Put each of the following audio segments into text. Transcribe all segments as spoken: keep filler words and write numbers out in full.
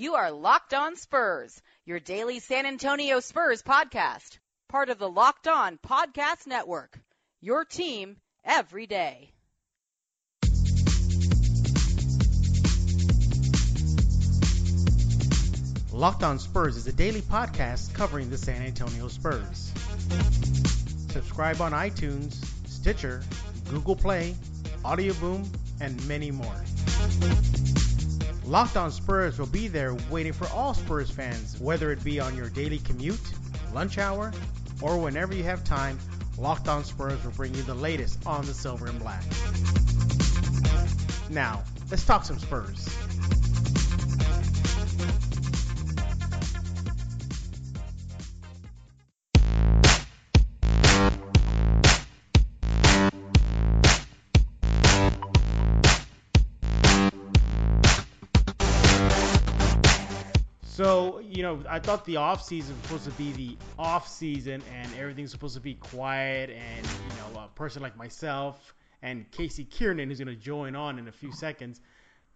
You are Locked On Spurs, your daily San Antonio Spurs podcast, part of the Locked On Podcast Network, your team every day. Locked On Spurs is a daily podcast covering the San Antonio Spurs. Subscribe on iTunes, Stitcher, Google Play, Audioboom, and many more. Locked On Spurs will be there waiting for all Spurs fans, whether it be on your daily commute, lunch hour, or whenever you have time. Locked On Spurs will bring you the latest on the silver and black. Now, let's talk some Spurs. So, you know, I thought the offseason was supposed to be the offseason and everything's supposed to be quiet and, you know, a person like myself and Casey Kiernan, who's going to join on in a few seconds,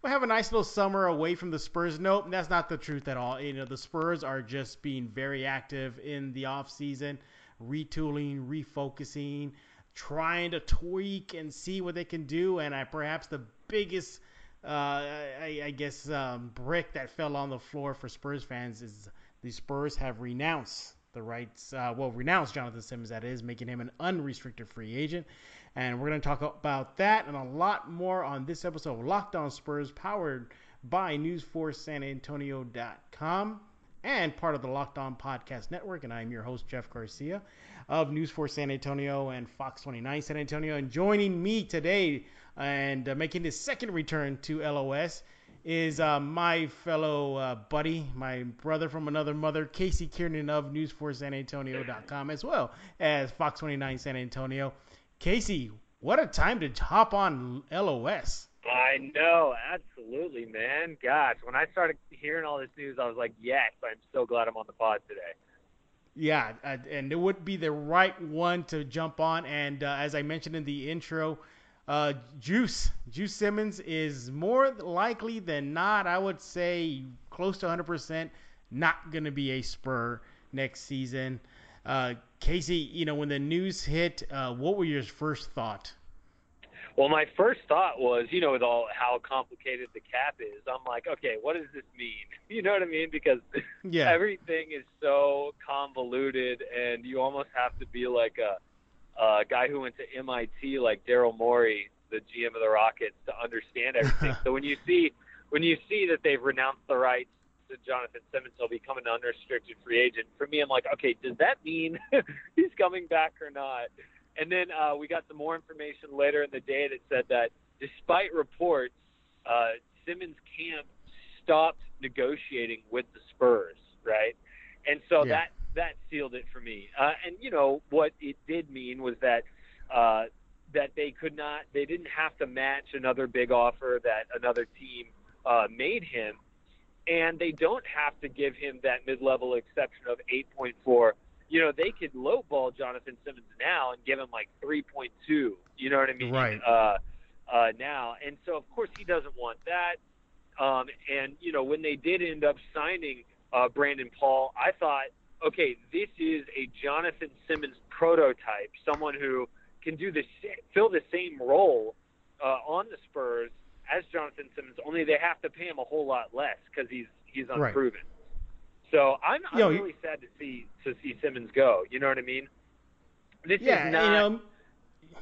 we'll have a nice little summer away from the Spurs. Nope, that's not the truth at all. You know, the Spurs are just being very active in the offseason, retooling, refocusing, trying to tweak and see what they can do. And I perhaps the biggest Uh, I, I guess um, brick that fell on the floor for Spurs fans is the Spurs have renounced the rights, uh, well, renounced Jonathan Simmons, that is, making him an unrestricted free agent. And we're going to talk about that and a lot more on this episode of Locked On Spurs, powered by news for San Antonio dot com and part of the Locked On Podcast Network. And I'm your host, Jeff Garcia of News four San Antonio and Fox twenty-nine San Antonio. And joining me today and uh, making his second return to L O S is uh, my fellow uh, buddy, my brother from another mother, Casey Kiernan of news for San Antonio dot com, as well as Fox twenty-nine San Antonio. Casey, what a time to hop on L O S. I know, absolutely, man. Gosh, when I started hearing all this news, I was like, yes, I'm so glad I'm on the pod today. Yeah, and it would be the right one to jump on. And uh, as I mentioned in the intro, uh, Juice, Juice Simmons is more likely than not, I would say close to one hundred percent, not going to be a Spur next season. Uh, Casey, you know, when the news hit, uh, what were your first thoughts? Well, my first thought was, you know, with all how complicated the cap is, I'm like, okay, what does this mean? You know what I mean? Because yeah. Everything is so convoluted, and you almost have to be like a, a guy who went to M I T, like Daryl Morey, the G M of the Rockets, to understand everything. So when you see when you see that they've renounced the rights to Jonathan Simmons, he'll become an unrestricted free agent. For me, I'm like, okay, does that mean he's coming back or not? And then uh, we got some more information later in the day that said that despite reports, uh, Simmons' camp stopped negotiating with the Spurs, right? And so yeah. that, that sealed it for me. Uh, and, you know, what it did mean was that uh, that they could not – they didn't have to match another big offer that another team uh, made him. And they don't have to give him that mid-level exception of eight point four. You know, they could lowball Jonathan Simmons now and give him like three point two, you know what I mean, right. uh, uh, now. And so, of course, he doesn't want that. Um, and, you know, when they did end up signing uh, Brandon Paul, I thought, okay, this is a Jonathan Simmons prototype, someone who can do the fill the same role uh, on the Spurs as Jonathan Simmons, only they have to pay him a whole lot less because he's, he's unproven. Right. So I'm, I'm Yo, really sad to see to see Simmons go. You know what I mean? This yeah, is not you know,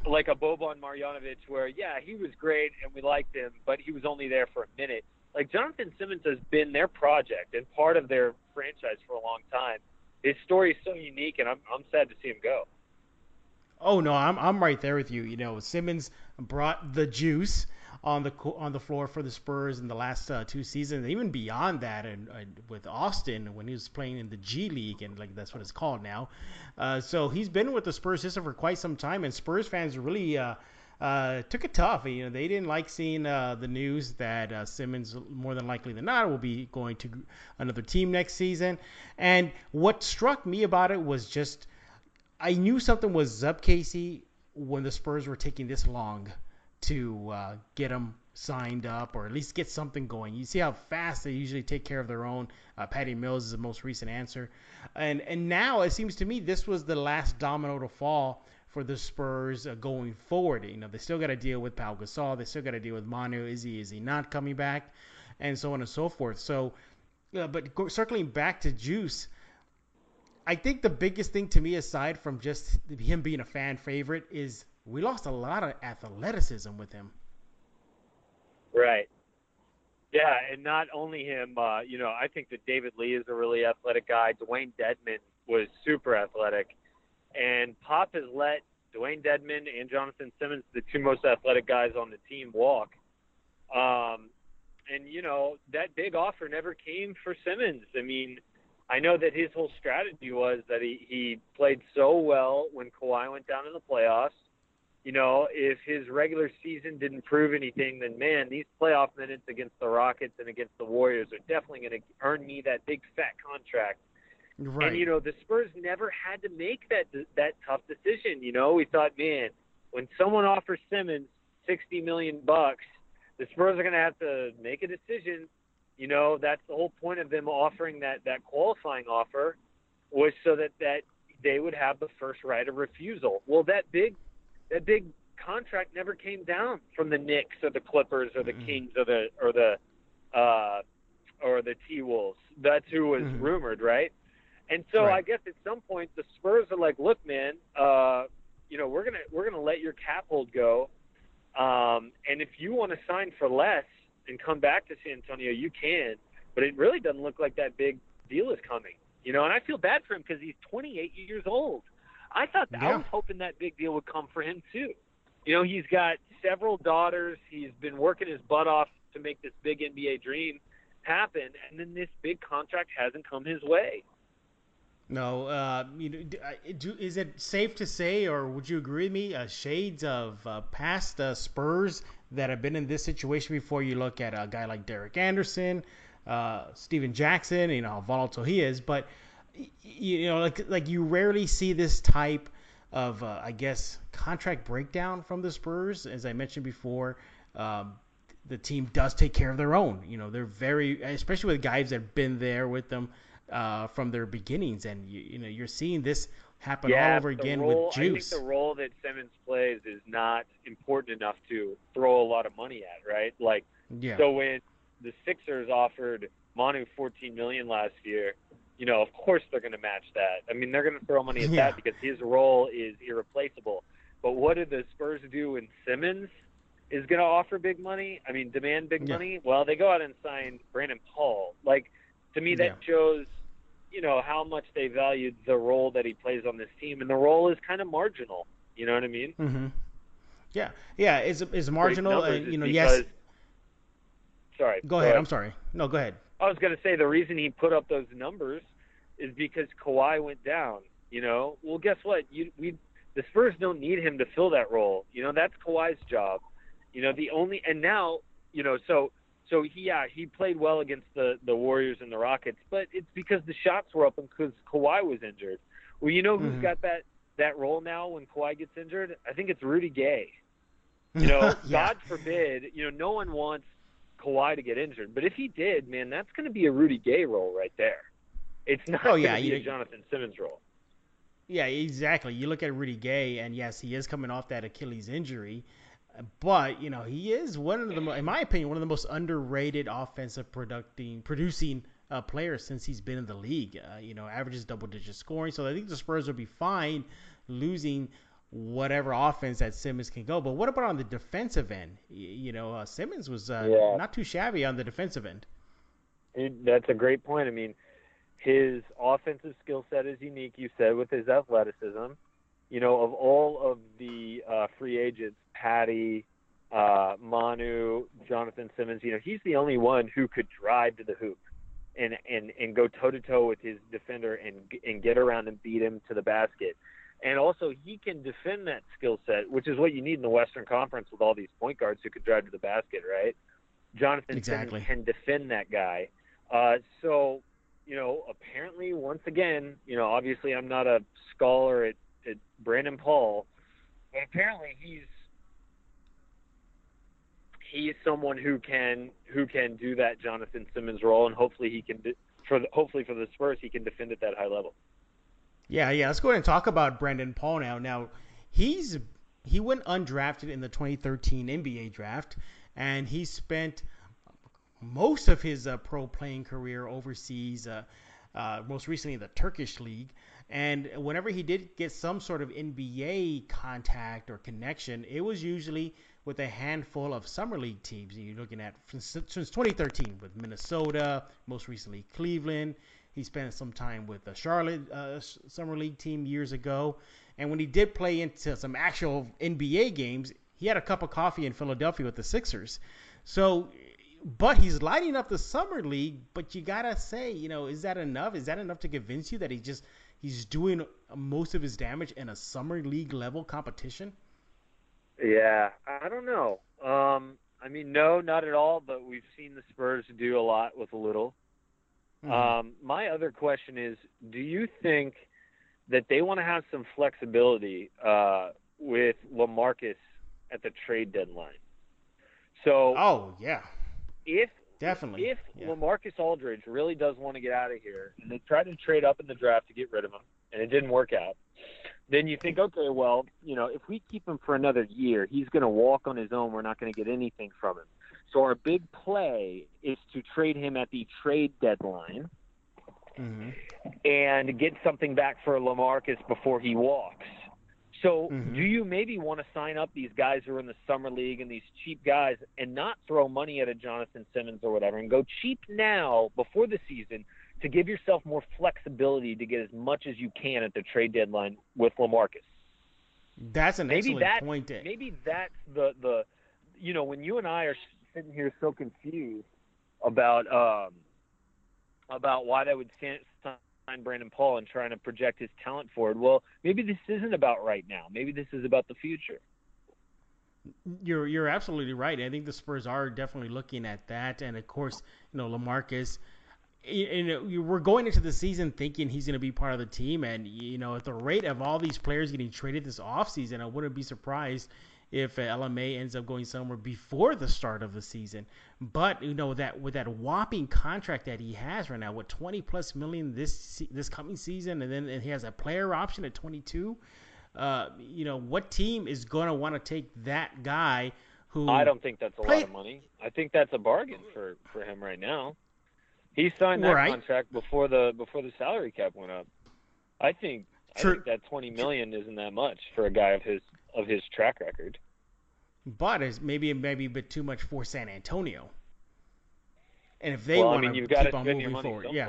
like a Boban Marjanovic where, yeah, he was great and we liked him, but he was only there for a minute. Like Jonathan Simmons has been their project and part of their franchise for a long time. His story is so unique, and I'm I'm sad to see him go. Oh no, I'm I'm right there with you. You know, Simmons brought the juice. on the on the floor for the Spurs in the last uh, two seasons, and even beyond that, and, and with Austin when he was playing in the G League, and like that's what it's called now. Uh, so he's been with the Spurs system for quite some time, and Spurs fans really uh, uh, took it tough. You know, they didn't like seeing uh, the news that uh, Simmons, more than likely than not, will be going to another team next season. And what struck me about it was just, I knew something was up, Casey, when the Spurs were taking this long to uh, get him signed up or at least get something going. You see how fast they usually take care of their own. Uh, Patty Mills is the most recent answer. And and now it seems to me this was the last domino to fall for the Spurs uh, going forward. You know, they still got to deal with Pau Gasol. They still got to deal with Manu. Is he, is he not coming back? And so on and so forth. So, uh, but go, circling back to Juice, I think the biggest thing to me, aside from just him being a fan favorite, is we lost a lot of athleticism with him. Right. Yeah, and not only him, uh, you know, I think that David Lee is a really athletic guy. Dewayne Dedmon was super athletic. And Pop has let Dewayne Dedmon and Jonathan Simmons, the two most athletic guys on the team, walk. Um, and, you know, that big offer never came for Simmons. I mean, I know that his whole strategy was that he, he played so well when Kawhi went down in the playoffs. You know, if his regular season didn't prove anything, then, man, these playoff minutes against the Rockets and against the Warriors are definitely going to earn me that big, fat contract. Right. And, you know, the Spurs never had to make that that tough decision. You know, we thought, man, when someone offers Simmons sixty million bucks, the Spurs are going to have to make a decision. You know, that's the whole point of them offering that, that qualifying offer was so that, that they would have the first right of refusal. Well, that big – that big contract never came down from the Knicks or the Clippers or the mm-hmm. Kings or the or the uh, or the T-Wolves. That's who was mm-hmm. rumored, right? And so right. I guess at some point the Spurs are like, "Look, man, uh, you know we're gonna we're gonna let your cap hold go, um, and if you want to sign for less and come back to San Antonio, you can. But it really doesn't look like that big deal is coming, you know." And I feel bad for him because he's twenty-eight years old. I thought that, yeah. I was hoping that big deal would come for him too. You know, he's got several daughters. He's been working his butt off to make this big N B A dream happen, and then this big contract hasn't come his way. No, uh, you know, do, is it safe to say, or would you agree with me, uh, shades of uh, past uh, Spurs that have been in this situation before? You look at a guy like Derek Anderson, uh, Steven Jackson, you know how volatile he is, but you know, like like you rarely see this type of, uh, I guess, contract breakdown from the Spurs. As I mentioned before, um, the team does take care of their own. You know, they're very, especially with guys that have been there with them uh, from their beginnings. And, you, you know, you're seeing this happen yeah, all over again role, with Juice. I think the role that Simmons plays is not important enough to throw a lot of money at, right? Like, yeah. So when the Sixers offered Manu fourteen million dollars last year, you know, of course they're going to match that. I mean, they're going to throw money at yeah. that because his role is irreplaceable. But what do the Spurs do when Simmons is going to offer big money? I mean, demand big yeah. money? Well, they go out and sign Brandon Paul. Like, to me, that yeah. shows, you know, how much they valued the role that he plays on this team. And the role is kind of marginal. You know what I mean? Mm-hmm. Yeah. Yeah, it's, it's marginal. Uh, you know, because, yes. Sorry. Go ahead. But, I'm sorry. No, go ahead. I was going to say the reason he put up those numbers is because Kawhi went down, you know? Well, guess what? You, we, the Spurs don't need him to fill that role. You know, that's Kawhi's job. You know, the only – and now, you know, so, so he, yeah, he played well against the, the Warriors and the Rockets, but it's because the shots were up and because Kawhi was injured. Well, you know who's mm-hmm. got that, that role now when Kawhi gets injured? I think it's Rudy Gay. You know, yeah. God forbid, you know, no one wants Kawhi to get injured. But if he did, man, that's going to be a Rudy Gay role right there. It's not oh, yeah, going to be you, a Jonathan Simmons role. Yeah, exactly. You look at Rudy Gay, and yes, he is coming off that Achilles injury, but, you know, he is one of the, in my opinion, one of the most underrated offensive producing, producing uh, players since he's been in the league. Uh, you know, averages double-digit scoring, so I think the Spurs would be fine losing whatever offense that Simmons can go. But what about on the defensive end? You know, uh, Simmons was uh, yeah. not too shabby on the defensive end. It, that's a great point. I mean, his offensive skill set is unique, you said, with his athleticism. You know, of all of the uh, free agents, Patty, uh, Manu, Jonathan Simmons, you know, he's the only one who could drive to the hoop and, and, and go toe-to-toe with his defender and and get around and beat him to the basket. And also he can defend that skill set, which is what you need in the Western Conference with all these point guards who could drive to the basket, right? Jonathan exactly. Simmons can defend that guy. Uh, so, you know, apparently, once again, you know, obviously I'm not a scholar at, at Brandon Paul, but apparently he's he's someone who can who can do that Jonathan Simmons role, and hopefully he can do, for the, hopefully for the Spurs he can defend at that high level. Yeah, yeah. Let's go ahead and talk about Brandon Paul now. Now, he's he went undrafted in the twenty thirteen N B A draft, and he spent most of his uh, pro playing career overseas, uh, uh, most recently in the Turkish league. And whenever he did get some sort of N B A contact or connection, it was usually with a handful of summer league teams. You're looking at since twenty thirteen with Minnesota, most recently Cleveland. He spent some time with the Charlotte uh, summer league team years ago. And when he did play into some actual N B A games, he had a cup of coffee in Philadelphia with the Sixers. So, but he's lighting up the summer league, but you got to say, you know, is that enough? Is that enough to convince you that he just, he's doing most of his damage in a summer league level competition? Yeah, I don't know. Um, I mean, no, not at all, but we've seen the Spurs do a lot with a little. Um, my other question is, do you think that they want to have some flexibility uh, with LaMarcus at the trade deadline? So, oh yeah, if definitely if yeah. LaMarcus Aldridge really does want to get out of here, and they tried to trade up in the draft to get rid of him, and it didn't work out, then you think, okay, well, you know, if we keep him for another year, he's going to walk on his own. We're not going to get anything from him. So our big play is to trade him at the trade deadline mm-hmm. and get something back for LaMarcus before he walks. So mm-hmm. do you maybe want to sign up these guys who are in the summer league and these cheap guys and not throw money at a Jonathan Simmons or whatever and go cheap now before the season to give yourself more flexibility to get as much as you can at the trade deadline with LaMarcus? That's an maybe excellent that, point. Maybe that's the, the – you know, when you and I are – sitting here so confused about um, about why they would sign Brandon Paul and trying to project his talent forward. Well, maybe this isn't about right now. Maybe this is about the future. You're you're absolutely right. I think the Spurs are definitely looking at that, and of course, you know, LaMarcus. You know, we're going into the season thinking he's going to be part of the team, and you know, at the rate of all these players getting traded this offseason, I wouldn't be surprised if L M A ends up going somewhere before the start of the season. But, you know, that with that whopping contract that he has right now, with twenty plus million this this coming season, and then and he has a player option at twenty-two, uh, you know, what team is going to want to take that guy who... I don't think that's a played... lot of money. I think that's a bargain for, for him right now. He signed that right. contract before the before the salary cap went up. I think, I think that twenty million isn't that much for a guy of his... of his track record. But it's maybe maybe a bit too much for San Antonio. And if they well, want I mean, to keep on moving forward, yeah.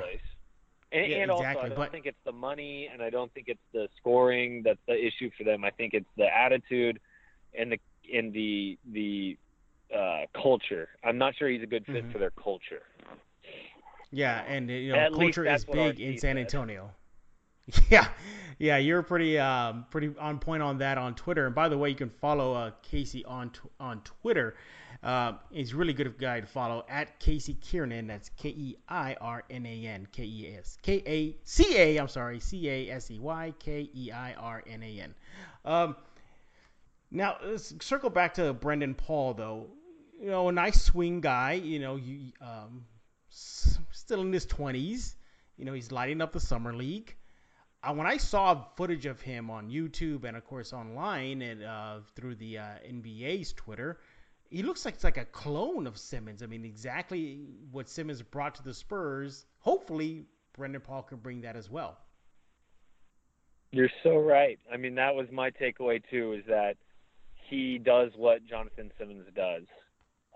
And, yeah, and exactly. also, I don't but, think it's the money, and I don't think it's the scoring that's the issue for them. I think it's the attitude and the and the the uh, culture. I'm not sure he's a good fit mm-hmm. for their culture. Yeah, and you know, At culture is big in San Antonio. Said. Yeah, yeah, you're pretty um, pretty on point on that on Twitter. And by the way, you can follow uh, Casey on t- on Twitter. Uh, he's a really good guy to follow, at Casey Kiernan. That's K E I R N A N, K E S, K A C A, I'm sorry, C A S E Y, K E I R N A N. Um, now, let's circle back to Brandon Paul, though. You know, a nice swing guy, you know, you um, still in his twenties. You know, he's lighting up the summer league. When I saw footage of him on YouTube and, of course, online and uh, through the uh, N B A's Twitter, he looks like it's like a clone of Simmons. I mean, exactly what Simmons brought to the Spurs. Hopefully, Brandon Paul can bring that as well. You're so right. I mean, that was my takeaway, too, is that he does what Jonathan Simmons does.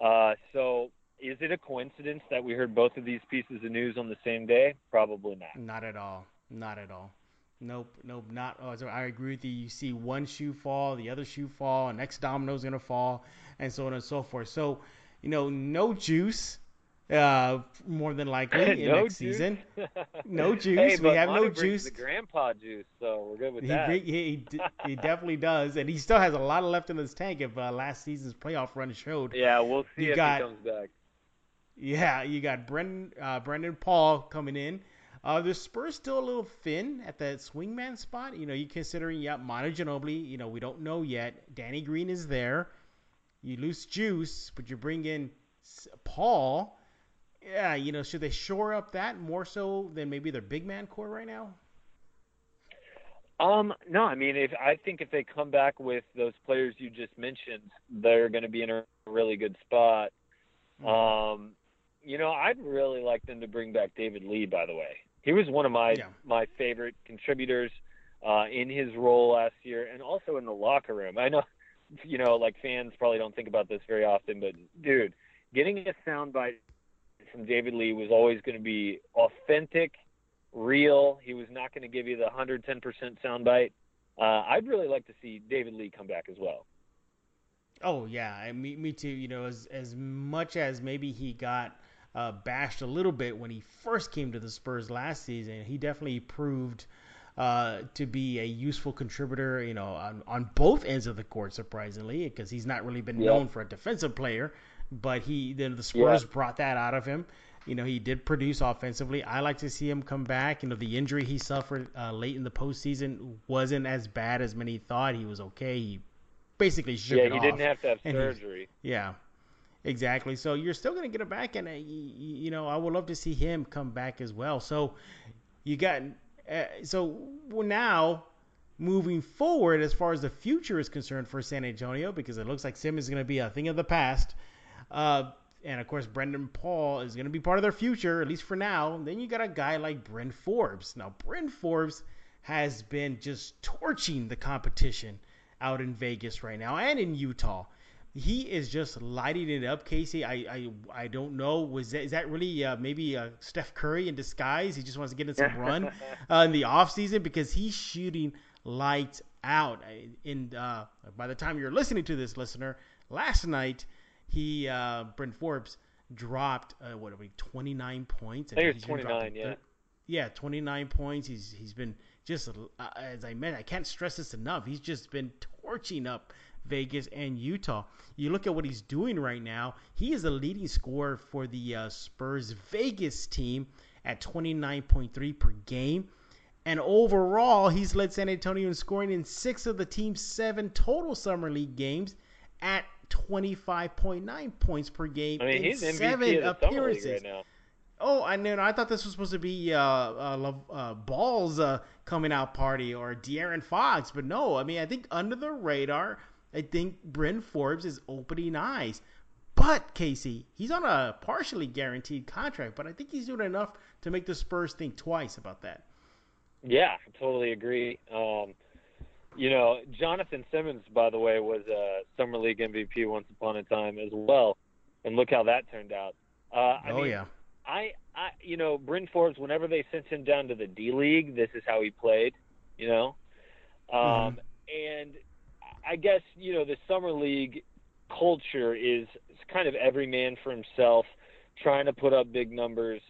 Uh, so is it a coincidence that we heard both of these pieces of news on the same day? Probably not. Not at all. Not at all. Nope, nope, not. Oh, so I agree with you. You see one shoe fall, the other shoe fall, next domino's gonna fall, and so on and so forth. So, you know, no juice, uh, more than likely in no next juice. season. No juice. Hey, we have Monty no juice. The grandpa juice, so we're good with he, that. He, he, he definitely does, and he still has a lot of left in his tank. If uh, last season's playoff run showed. Yeah, we'll see you if got, he comes back. Yeah, you got Brandon, uh, Brandon Paul coming in. Uh, the Spurs still a little thin at that swingman spot. You know, you considering, yeah, Manu Ginóbili, you know, we don't know yet. Danny Green is there. You lose Juice, but you bring in Paul. Yeah, you know, should they shore up that more so than maybe their big man core right now? Um, no, I mean, if I think if they come back with those players you just mentioned, they're going to be in a really good spot. Mm-hmm. Um, you know, I'd really like them to bring back David Lee, by the way. He was one of my, yeah. my favorite contributors uh, in his role last year and also in the locker room. I know, you know, like fans probably don't think about this very often, but, dude, getting a soundbite from David Lee was always going to be authentic, real. He was not going to give you the one hundred ten percent soundbite. Uh, I'd really like to see David Lee come back as well. Oh, yeah, I me, me too. You know, as, as much as maybe he got – Uh, bashed a little bit when he first came to the Spurs last season. He definitely proved uh, to be a useful contributor, you know, on, on both ends of the court, surprisingly, because he's not really been yeah. known for a defensive player. But he, then the Spurs yeah. brought that out of him. You know, he did produce offensively. I like to see him come back. You know, the injury he suffered uh, late in the postseason wasn't as bad as many thought. He was okay. He basically shook it off. Yeah, he didn't have to have surgery. He, yeah. Exactly. So you're still going to get him back, and, uh, you, you know, I would love to see him come back as well. So you got uh, – so now moving forward as far as the future is concerned for San Antonio, because it looks like Simmons is going to be a thing of the past. Uh, and, of course, Brandon Paul is going to be part of their future, at least for now. Then you got a guy like Bryn Forbes. Now, Bryn Forbes has been just torching the competition out in Vegas right now and in Utah. He is just lighting it up, Casey. I I, I don't know. Was that, is that really uh, maybe uh, Steph Curry in disguise? He just wants to get in some run uh, in the offseason because he's shooting lights out. And uh, by the time you're listening to this, listener, last night he uh, Bryn Forbes dropped uh, what are we twenty-nine points. I think it was twenty-nine, yeah. Th- yeah, twenty-nine points. He's he's been just uh, as I meant. I can't stress this enough. He's just been torching up Vegas and Utah. You look at what he's doing right now. He is the leading scorer for the uh, Spurs Vegas team at twenty-nine point three per game. And overall, he's led San Antonio in scoring in six of the team's seven total summer league games at twenty-five point nine points per game. I mean, in he's M V P seven of the appearances summer league right now. Oh, I know. I thought this was supposed to be uh, uh, uh, Ball's uh, coming out party or De'Aaron Fox, but no. I mean, I think under the radar, I think Bryn Forbes is opening eyes. But, Casey, he's on a partially guaranteed contract, but I think he's doing enough to make the Spurs think twice about that. Yeah, I totally agree. Um, you know, Jonathan Simmons, by the way, was a Summer League M V P once upon a time as well, and look how that turned out. Uh, I oh, mean, yeah. I, I, you know, Bryn Forbes, whenever they sent him down to the D-League, this is how he played, you know. Um, mm-hmm. And I guess, you know, the summer league culture is kind of every man for himself, trying to put up big numbers,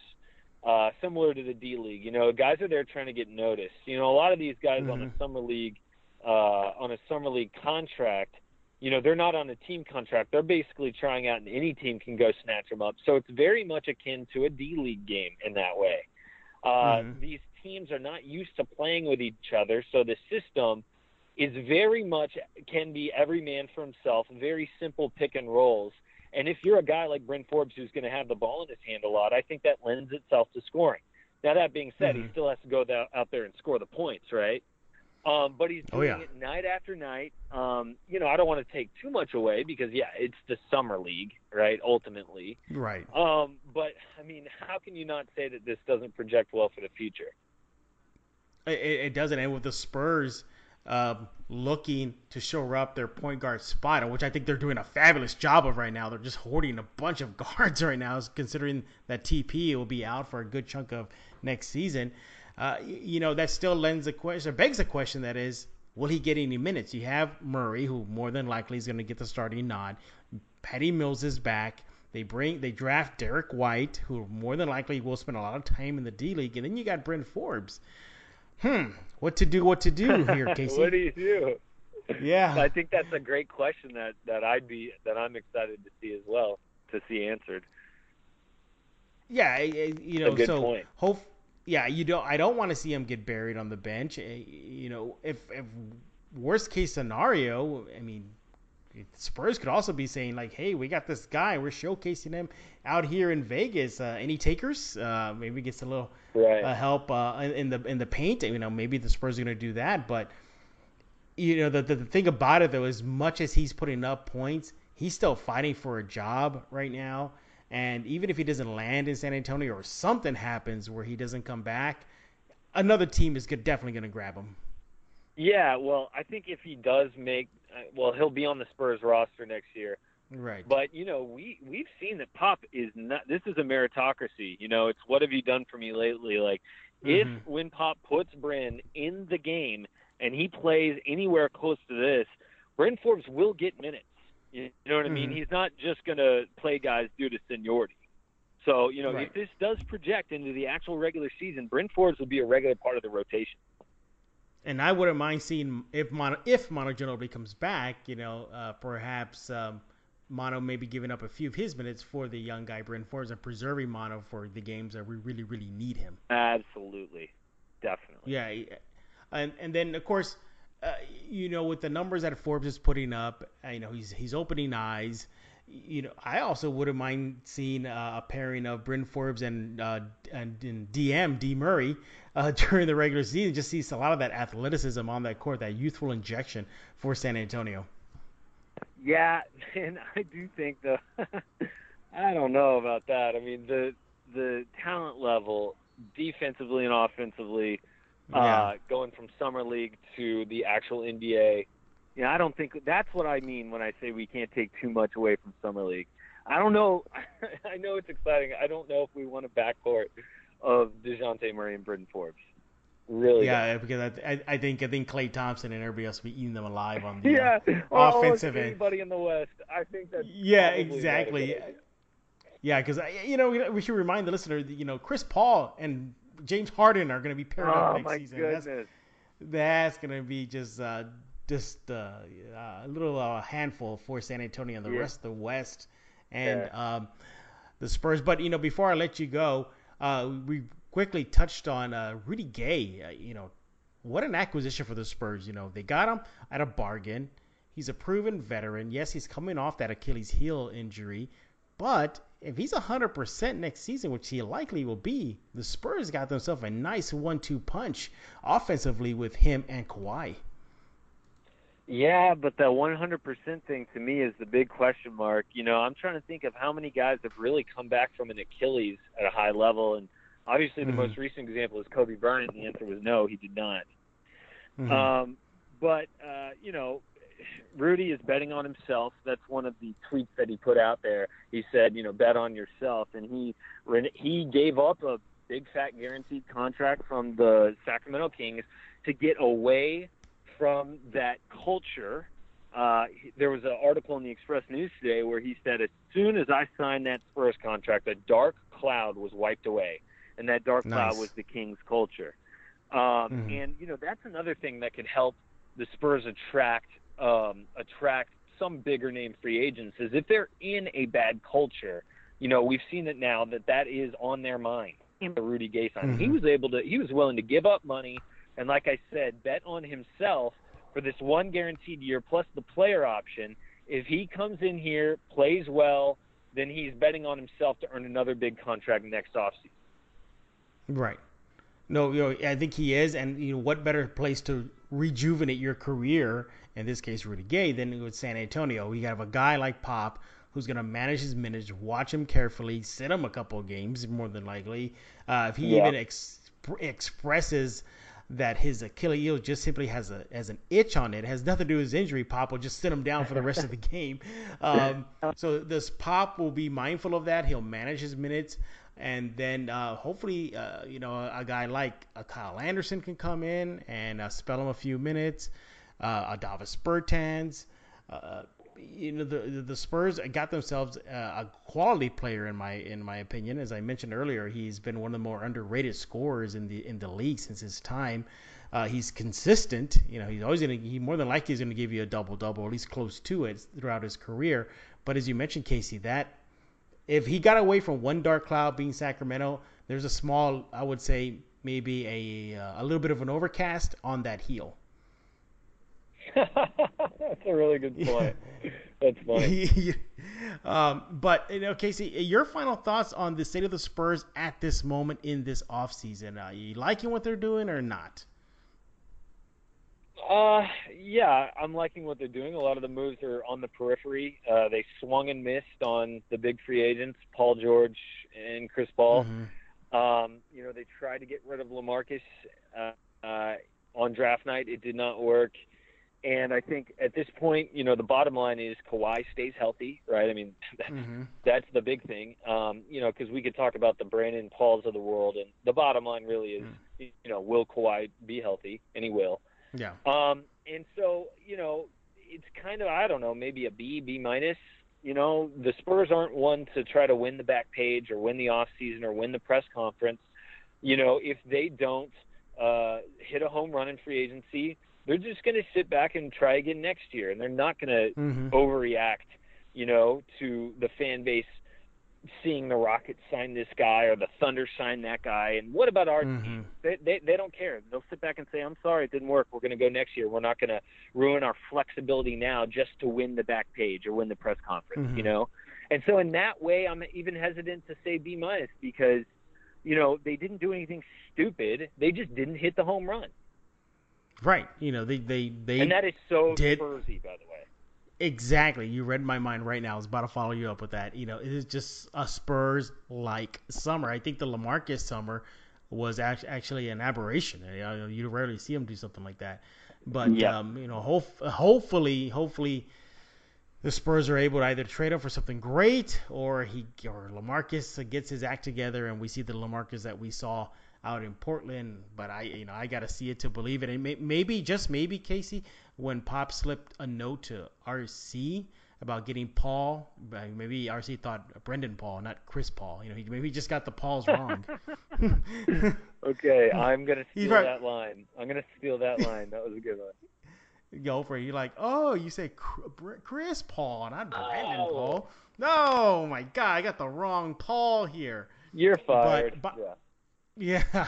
uh, similar to the D League. You know, guys are there trying to get noticed. You know, a lot of these guys mm-hmm. on a summer league, uh, on a summer league contract, you know, they're not on a team contract. They're basically trying out, and any team can go snatch them up. So it's very much akin to a D League game in that way. Uh, mm-hmm. These teams are not used to playing with each other, so the system is very much can be every man for himself, very simple pick and rolls. And if you're a guy like Bryn Forbes who's going to have the ball in his hand a lot, I think that lends itself to scoring. Now, that being said, mm-hmm. he still has to go th- out there and score the points, right? Um, but he's doing oh, yeah. it night after night. Um, you know, I don't want to take too much away because, yeah, it's the summer league, right, ultimately. Right. Um, but, I mean, how can you not say that this doesn't project well for the future? It, it doesn't. And with the Spurs – Uh, looking to shore up their point guard spot, which I think they're doing a fabulous job of right now. They're just hoarding a bunch of guards right now, considering that T P will be out for a good chunk of next season. uh, you know, that still lends a question, or begs a question that is, will he get any minutes? You have Murray, who more than likely is going to get the starting nod. Patty Mills is back. They bring, they draft Derek White, who more than likely will spend a lot of time in the D League. And then you got Bryn Forbes. Hmm. What to do, what to do here, Casey? What do you do? Yeah. So I think that's a great question that, that I'd be, that I'm excited to see as well, to see answered. Yeah. You know, a good so point. Hope, yeah, you don't, I don't want to see him get buried on the bench. You know, if, if worst case scenario, I mean, Spurs could also be saying, like, hey, we got this guy. We're showcasing him out here in Vegas. Uh, any takers? Uh, maybe gets a little right. uh, help uh, in the in the paint. You know, maybe the Spurs are going to do that. But, you know, the, the the thing about it, though, as much as he's putting up points, he's still fighting for a job right now. And even if he doesn't land in San Antonio or something happens where he doesn't come back, another team is good, definitely going to grab him. Yeah, well, I think if he does make – well, he'll be on the Spurs roster next year. Right. But, you know, we, we've seen that Pop is not – this is a meritocracy. You know, it's what have you done for me lately? Like, mm-hmm. if when Pop puts Bryn in the game and he plays anywhere close to this, Bryn Forbes will get minutes. You know what mm-hmm. I mean? He's not just going to play guys due to seniority. So, you know, right. if this does project into the actual regular season, Bryn Forbes will be a regular part of the rotation. And I wouldn't mind seeing if Mono, if Manu Ginóbili comes back, you know, uh, perhaps um, Manu maybe giving up a few of his minutes for the young guy Bryn Forbes and preserving Manu for the games that we really, really need him. Absolutely. Definitely. Yeah. And and then, of course, uh, you know, with the numbers that Forbes is putting up, you know, he's he's opening eyes. You know, I also wouldn't mind seeing uh, a pairing of Bryn Forbes and uh, and, and D M, D Murray, uh, during the regular season. Just sees a lot of that athleticism on that court, that youthful injection for San Antonio. Yeah, and I do think the I don't know about that. I mean, the the talent level defensively and offensively, yeah. uh, going from summer league to the actual N B A. You know, I don't think that's what I mean when I say we can't take too much away from Summer League. I don't know. I know it's exciting. I don't know if we want a backcourt of DeJounte Murray and Bryn Forbes. Really? Yeah, don't. because I, I think I think Klay Thompson and everybody else will be eating them alive on the yeah. uh, offensive oh, end. Anybody in the West, I think that's yeah, exactly. Yeah, because you know we should remind the listener that you know Chris Paul and James Harden are going to be paired up oh, next my season. Goodness. That's, that's going to be just. Uh, Just uh, a little uh, handful for San Antonio and the yeah. rest of the West and yeah. um, the Spurs. But, you know, before I let you go, uh, we quickly touched on uh, Rudy Gay. Uh, you know, what an acquisition for the Spurs. You know, they got him at a bargain. He's a proven veteran. Yes, he's coming off that Achilles heel injury. But if he's one hundred percent next season, which he likely will be, the Spurs got themselves a nice one two punch offensively with him and Kawhi. Yeah, but that one hundred percent thing to me is the big question mark. You know, I'm trying to think of how many guys have really come back from an Achilles at a high level. And obviously mm-hmm. the most recent example is Kobe Bryant. The answer was no, he did not. Mm-hmm. Um, but, uh, you know, Rudy is betting on himself. That's one of the tweets that he put out there. He said, you know, bet on yourself. And he he gave up a big, fat, guaranteed contract from the Sacramento Kings to get away from that culture. Uh, there was an article in the Express News today where he said, as soon as I signed that Spurs contract, a dark cloud was wiped away. And that dark nice. cloud was the Kings culture. Um, mm-hmm. And, you know, that's another thing that could help the Spurs attract um, attract some bigger name free agents is if they're in a bad culture, you know, we've seen it now that that is on their mind. The Rudy Gay signing. Mm-hmm. He was able to, he was willing to give up money. And like I said, bet on himself for this one guaranteed year plus the player option. If he comes in here, plays well, then he's betting on himself to earn another big contract next offseason. Right. No, you know, I think he is. And you know, what better place to rejuvenate your career, in this case Rudy Gay, than with San Antonio. You have a guy like Pop who's going to manage his minutes, watch him carefully, sit him a couple of games more than likely. Uh, if he yeah. even ex- expresses – that his Achilles heel just simply has a as an itch on it. It has nothing to do with his injury. Pop will just sit him down for the rest of the game. Um, so this Pop will be mindful of that. He'll manage his minutes, And then uh, hopefully, uh, you know, a guy like a Kyle Anderson can come in and uh, spell him a few minutes. Uh, Davis Bertans, uh, you know, the the Spurs got themselves uh, a quality player in my in my opinion. As I mentioned earlier, he's been one of the more underrated scorers in the in the league since his time. Uh, he's consistent. You know, he's always going to, he more than likely is going to give you a double double, at least close to it throughout his career. But as you mentioned, Casey, that if he got away from one dark cloud being Sacramento, there's a small, I would say, maybe a uh, a little bit of an overcast on that heel. That's a really good point. That's funny. um, but, you know, Casey, your final thoughts on the state of the Spurs at this moment in this offseason. Are you liking what they're doing or not? Uh, yeah, I'm liking what they're doing. A lot of the moves are on the periphery. Uh, they swung and missed on the big free agents, Paul George and Chris Paul. Mm-hmm. Um, you know, they tried to get rid of LaMarcus uh, uh, on draft night. It did not work. And I think at this point, you know, the bottom line is Kawhi stays healthy, right? I mean, that's, mm-hmm. that's the big thing, um, you know, because we could talk about the Brandon Pauls of the world. And the bottom line really is, mm-hmm. you know, will Kawhi be healthy? And he will. Yeah. Um, and so, you know, it's kind of, I don't know, maybe a B, B minus. You know, the Spurs aren't one to try to win the back page or win the offseason or win the press conference. You know, if they don't uh, hit a home run in free agency, they're just going to sit back and try again next year, and they're not going to mm-hmm. overreact, you know, to the fan base seeing the Rockets sign this guy or the Thunder sign that guy. And what about our mm-hmm. team? They, they they don't care. They'll sit back and say, I'm sorry, it didn't work. We're going to go next year. We're not going to ruin our flexibility now just to win the back page or win the press conference, mm-hmm. you know? And so in that way, I'm even hesitant to say B minus because, you know, they didn't do anything stupid. They just didn't hit the home run. Right. You know, they, they, they and that is so did... Spursy, by the way. Exactly. You read my mind right now. I was about to follow you up with that. You know, it is just a Spurs-like summer. I think the LaMarcus summer was actually an aberration. You know, you rarely see him do something like that. But, yeah. um, you know, ho- hopefully, hopefully the Spurs are able to either trade him for something great or he or LaMarcus gets his act together and we see the LaMarcus that we saw out in Portland, but I, you know, I got to see it to believe it. And may, maybe, just maybe, Casey, when Pop slipped a note to R C about getting Paul, maybe R C thought Brandon Paul, not Chris Paul. You know, he maybe just got the Pauls wrong. Okay, I'm gonna steal right. that line. I'm gonna steal that line. That was a good one. Go for it. You're like, oh, you say Chris Paul, not Brandon oh. Paul. No, my God, I got the wrong Paul here. You're fired. But, but, yeah. Yeah,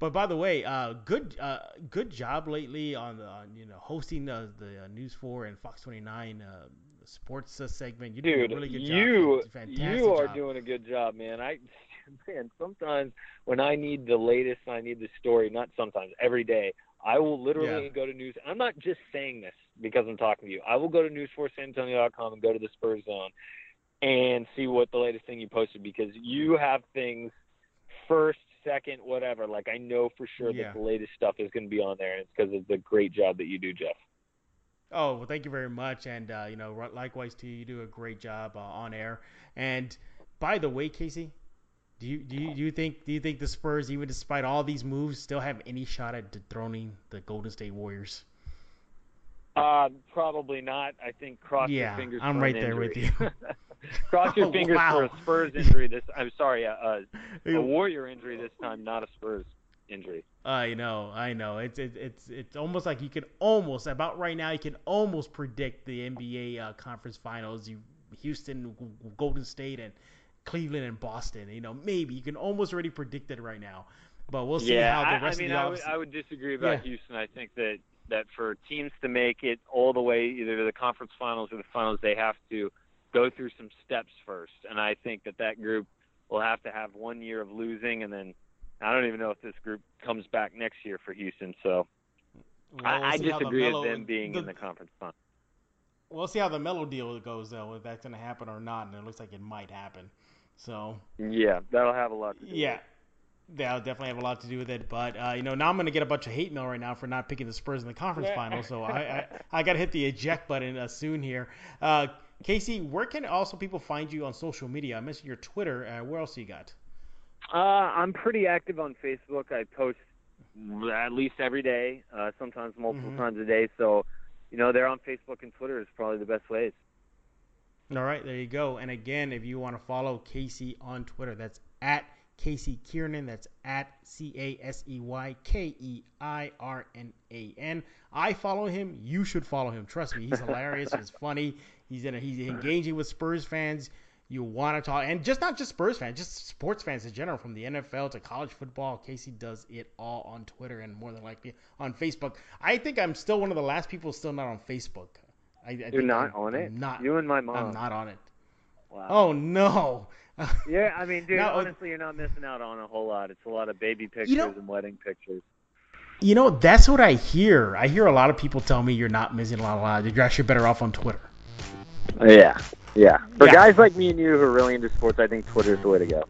but by the way, uh, good uh, good job lately on, the, on you know hosting uh, the uh, News four and Fox twenty-nine uh, sports uh, segment. You did a really good job. You you are job. doing a good job, man. I man sometimes when I need the latest, I need the story. Not sometimes, every day. I will literally yeah. go to News. I'm not just saying this because I'm talking to you. I will go to News four San Antonio dot com and go to the Spurs Zone and see what the latest thing you posted because you have things first. Second, whatever. Like, I know for sure yeah. that the latest stuff is going to be on there, and it's because of the great job that you do, Jeff. Oh, well, thank you very much. And, uh, you know, likewise to you, you do a great job uh, on air. And by the way, Casey, do you, do you, do you think, do you think the Spurs, even despite all these moves, still have any shot at dethroning the Golden State Warriors? Uh, probably not. I think cross yeah, your fingers. I'm for right an there with you. Cross your oh, fingers wow. for a Spurs injury. This I'm sorry, uh, uh, a Warrior injury this time, not a Spurs injury. I know, I know. It's it, it's it's almost like you can almost about right now you can almost predict the N B A uh, conference finals. You Houston, Golden State, and Cleveland and Boston. You know, maybe you can almost already predict it right now. But we'll see yeah, how the rest I, I mean, of the I would, I would disagree about yeah. Houston. I think that that for teams to make it all the way either to the conference finals or the finals, they have to go through some steps first. And I think that that group will have to have one year of losing. And then I don't even know if this group comes back next year for Houston. So well, I, we'll I disagree the with them being the, in the conference final. We'll see how the Melo deal goes, though, if that's going to happen or not. And it looks like it might happen. So yeah, that'll have a lot to do yeah. with it. That'll definitely have a lot to do with it. But, uh, you know, now I'm going to get a bunch of hate mail right now for not picking the Spurs in the conference yeah. final. So I, I, I got to hit the eject button uh, soon here. Uh, Casey, where can also people find you on social media? I mentioned your Twitter. Uh, where else you got? Uh, I'm pretty active on Facebook. I post at least every day, uh, sometimes multiple mm-hmm. times a day. So, you know, they're on Facebook and Twitter is probably the best ways. All right, there you go. And again, if you want to follow Casey on Twitter, that's at Casey Kiernan. That's at C A S E Y K E I R N A N. I follow him. You should follow him. Trust me, he's hilarious. He's funny. He's in a, he's engaging with Spurs fans. You want to talk, and just not just Spurs fans, just sports fans in general, from the N F L to college football. Casey does it all on Twitter and more than likely on Facebook. I think I'm still one of the last people still not on Facebook. I, I You're think not I'm, on it? I'm not. You and my mom. I'm not on it. Wow. Oh, no. Yeah, I mean, dude, now, honestly, you're not missing out on a whole lot. It's a lot of baby pictures you know, and wedding pictures. You know, that's what I hear. I hear a lot of people tell me you're not missing a lot. A lot. You're actually better off on Twitter. Yeah, yeah. For yeah. guys like me and you who are really into sports, I think Twitter's the way to go.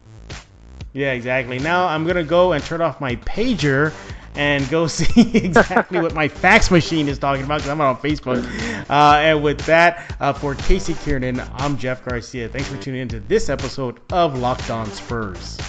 Yeah, exactly. Now I'm going to go and turn off my pager and go see exactly what my fax machine is talking about because I'm not on Facebook. Uh, and with that, uh, for Casey Kiernan, I'm Jeff Garcia. Thanks for tuning in to this episode of Locked On Spurs.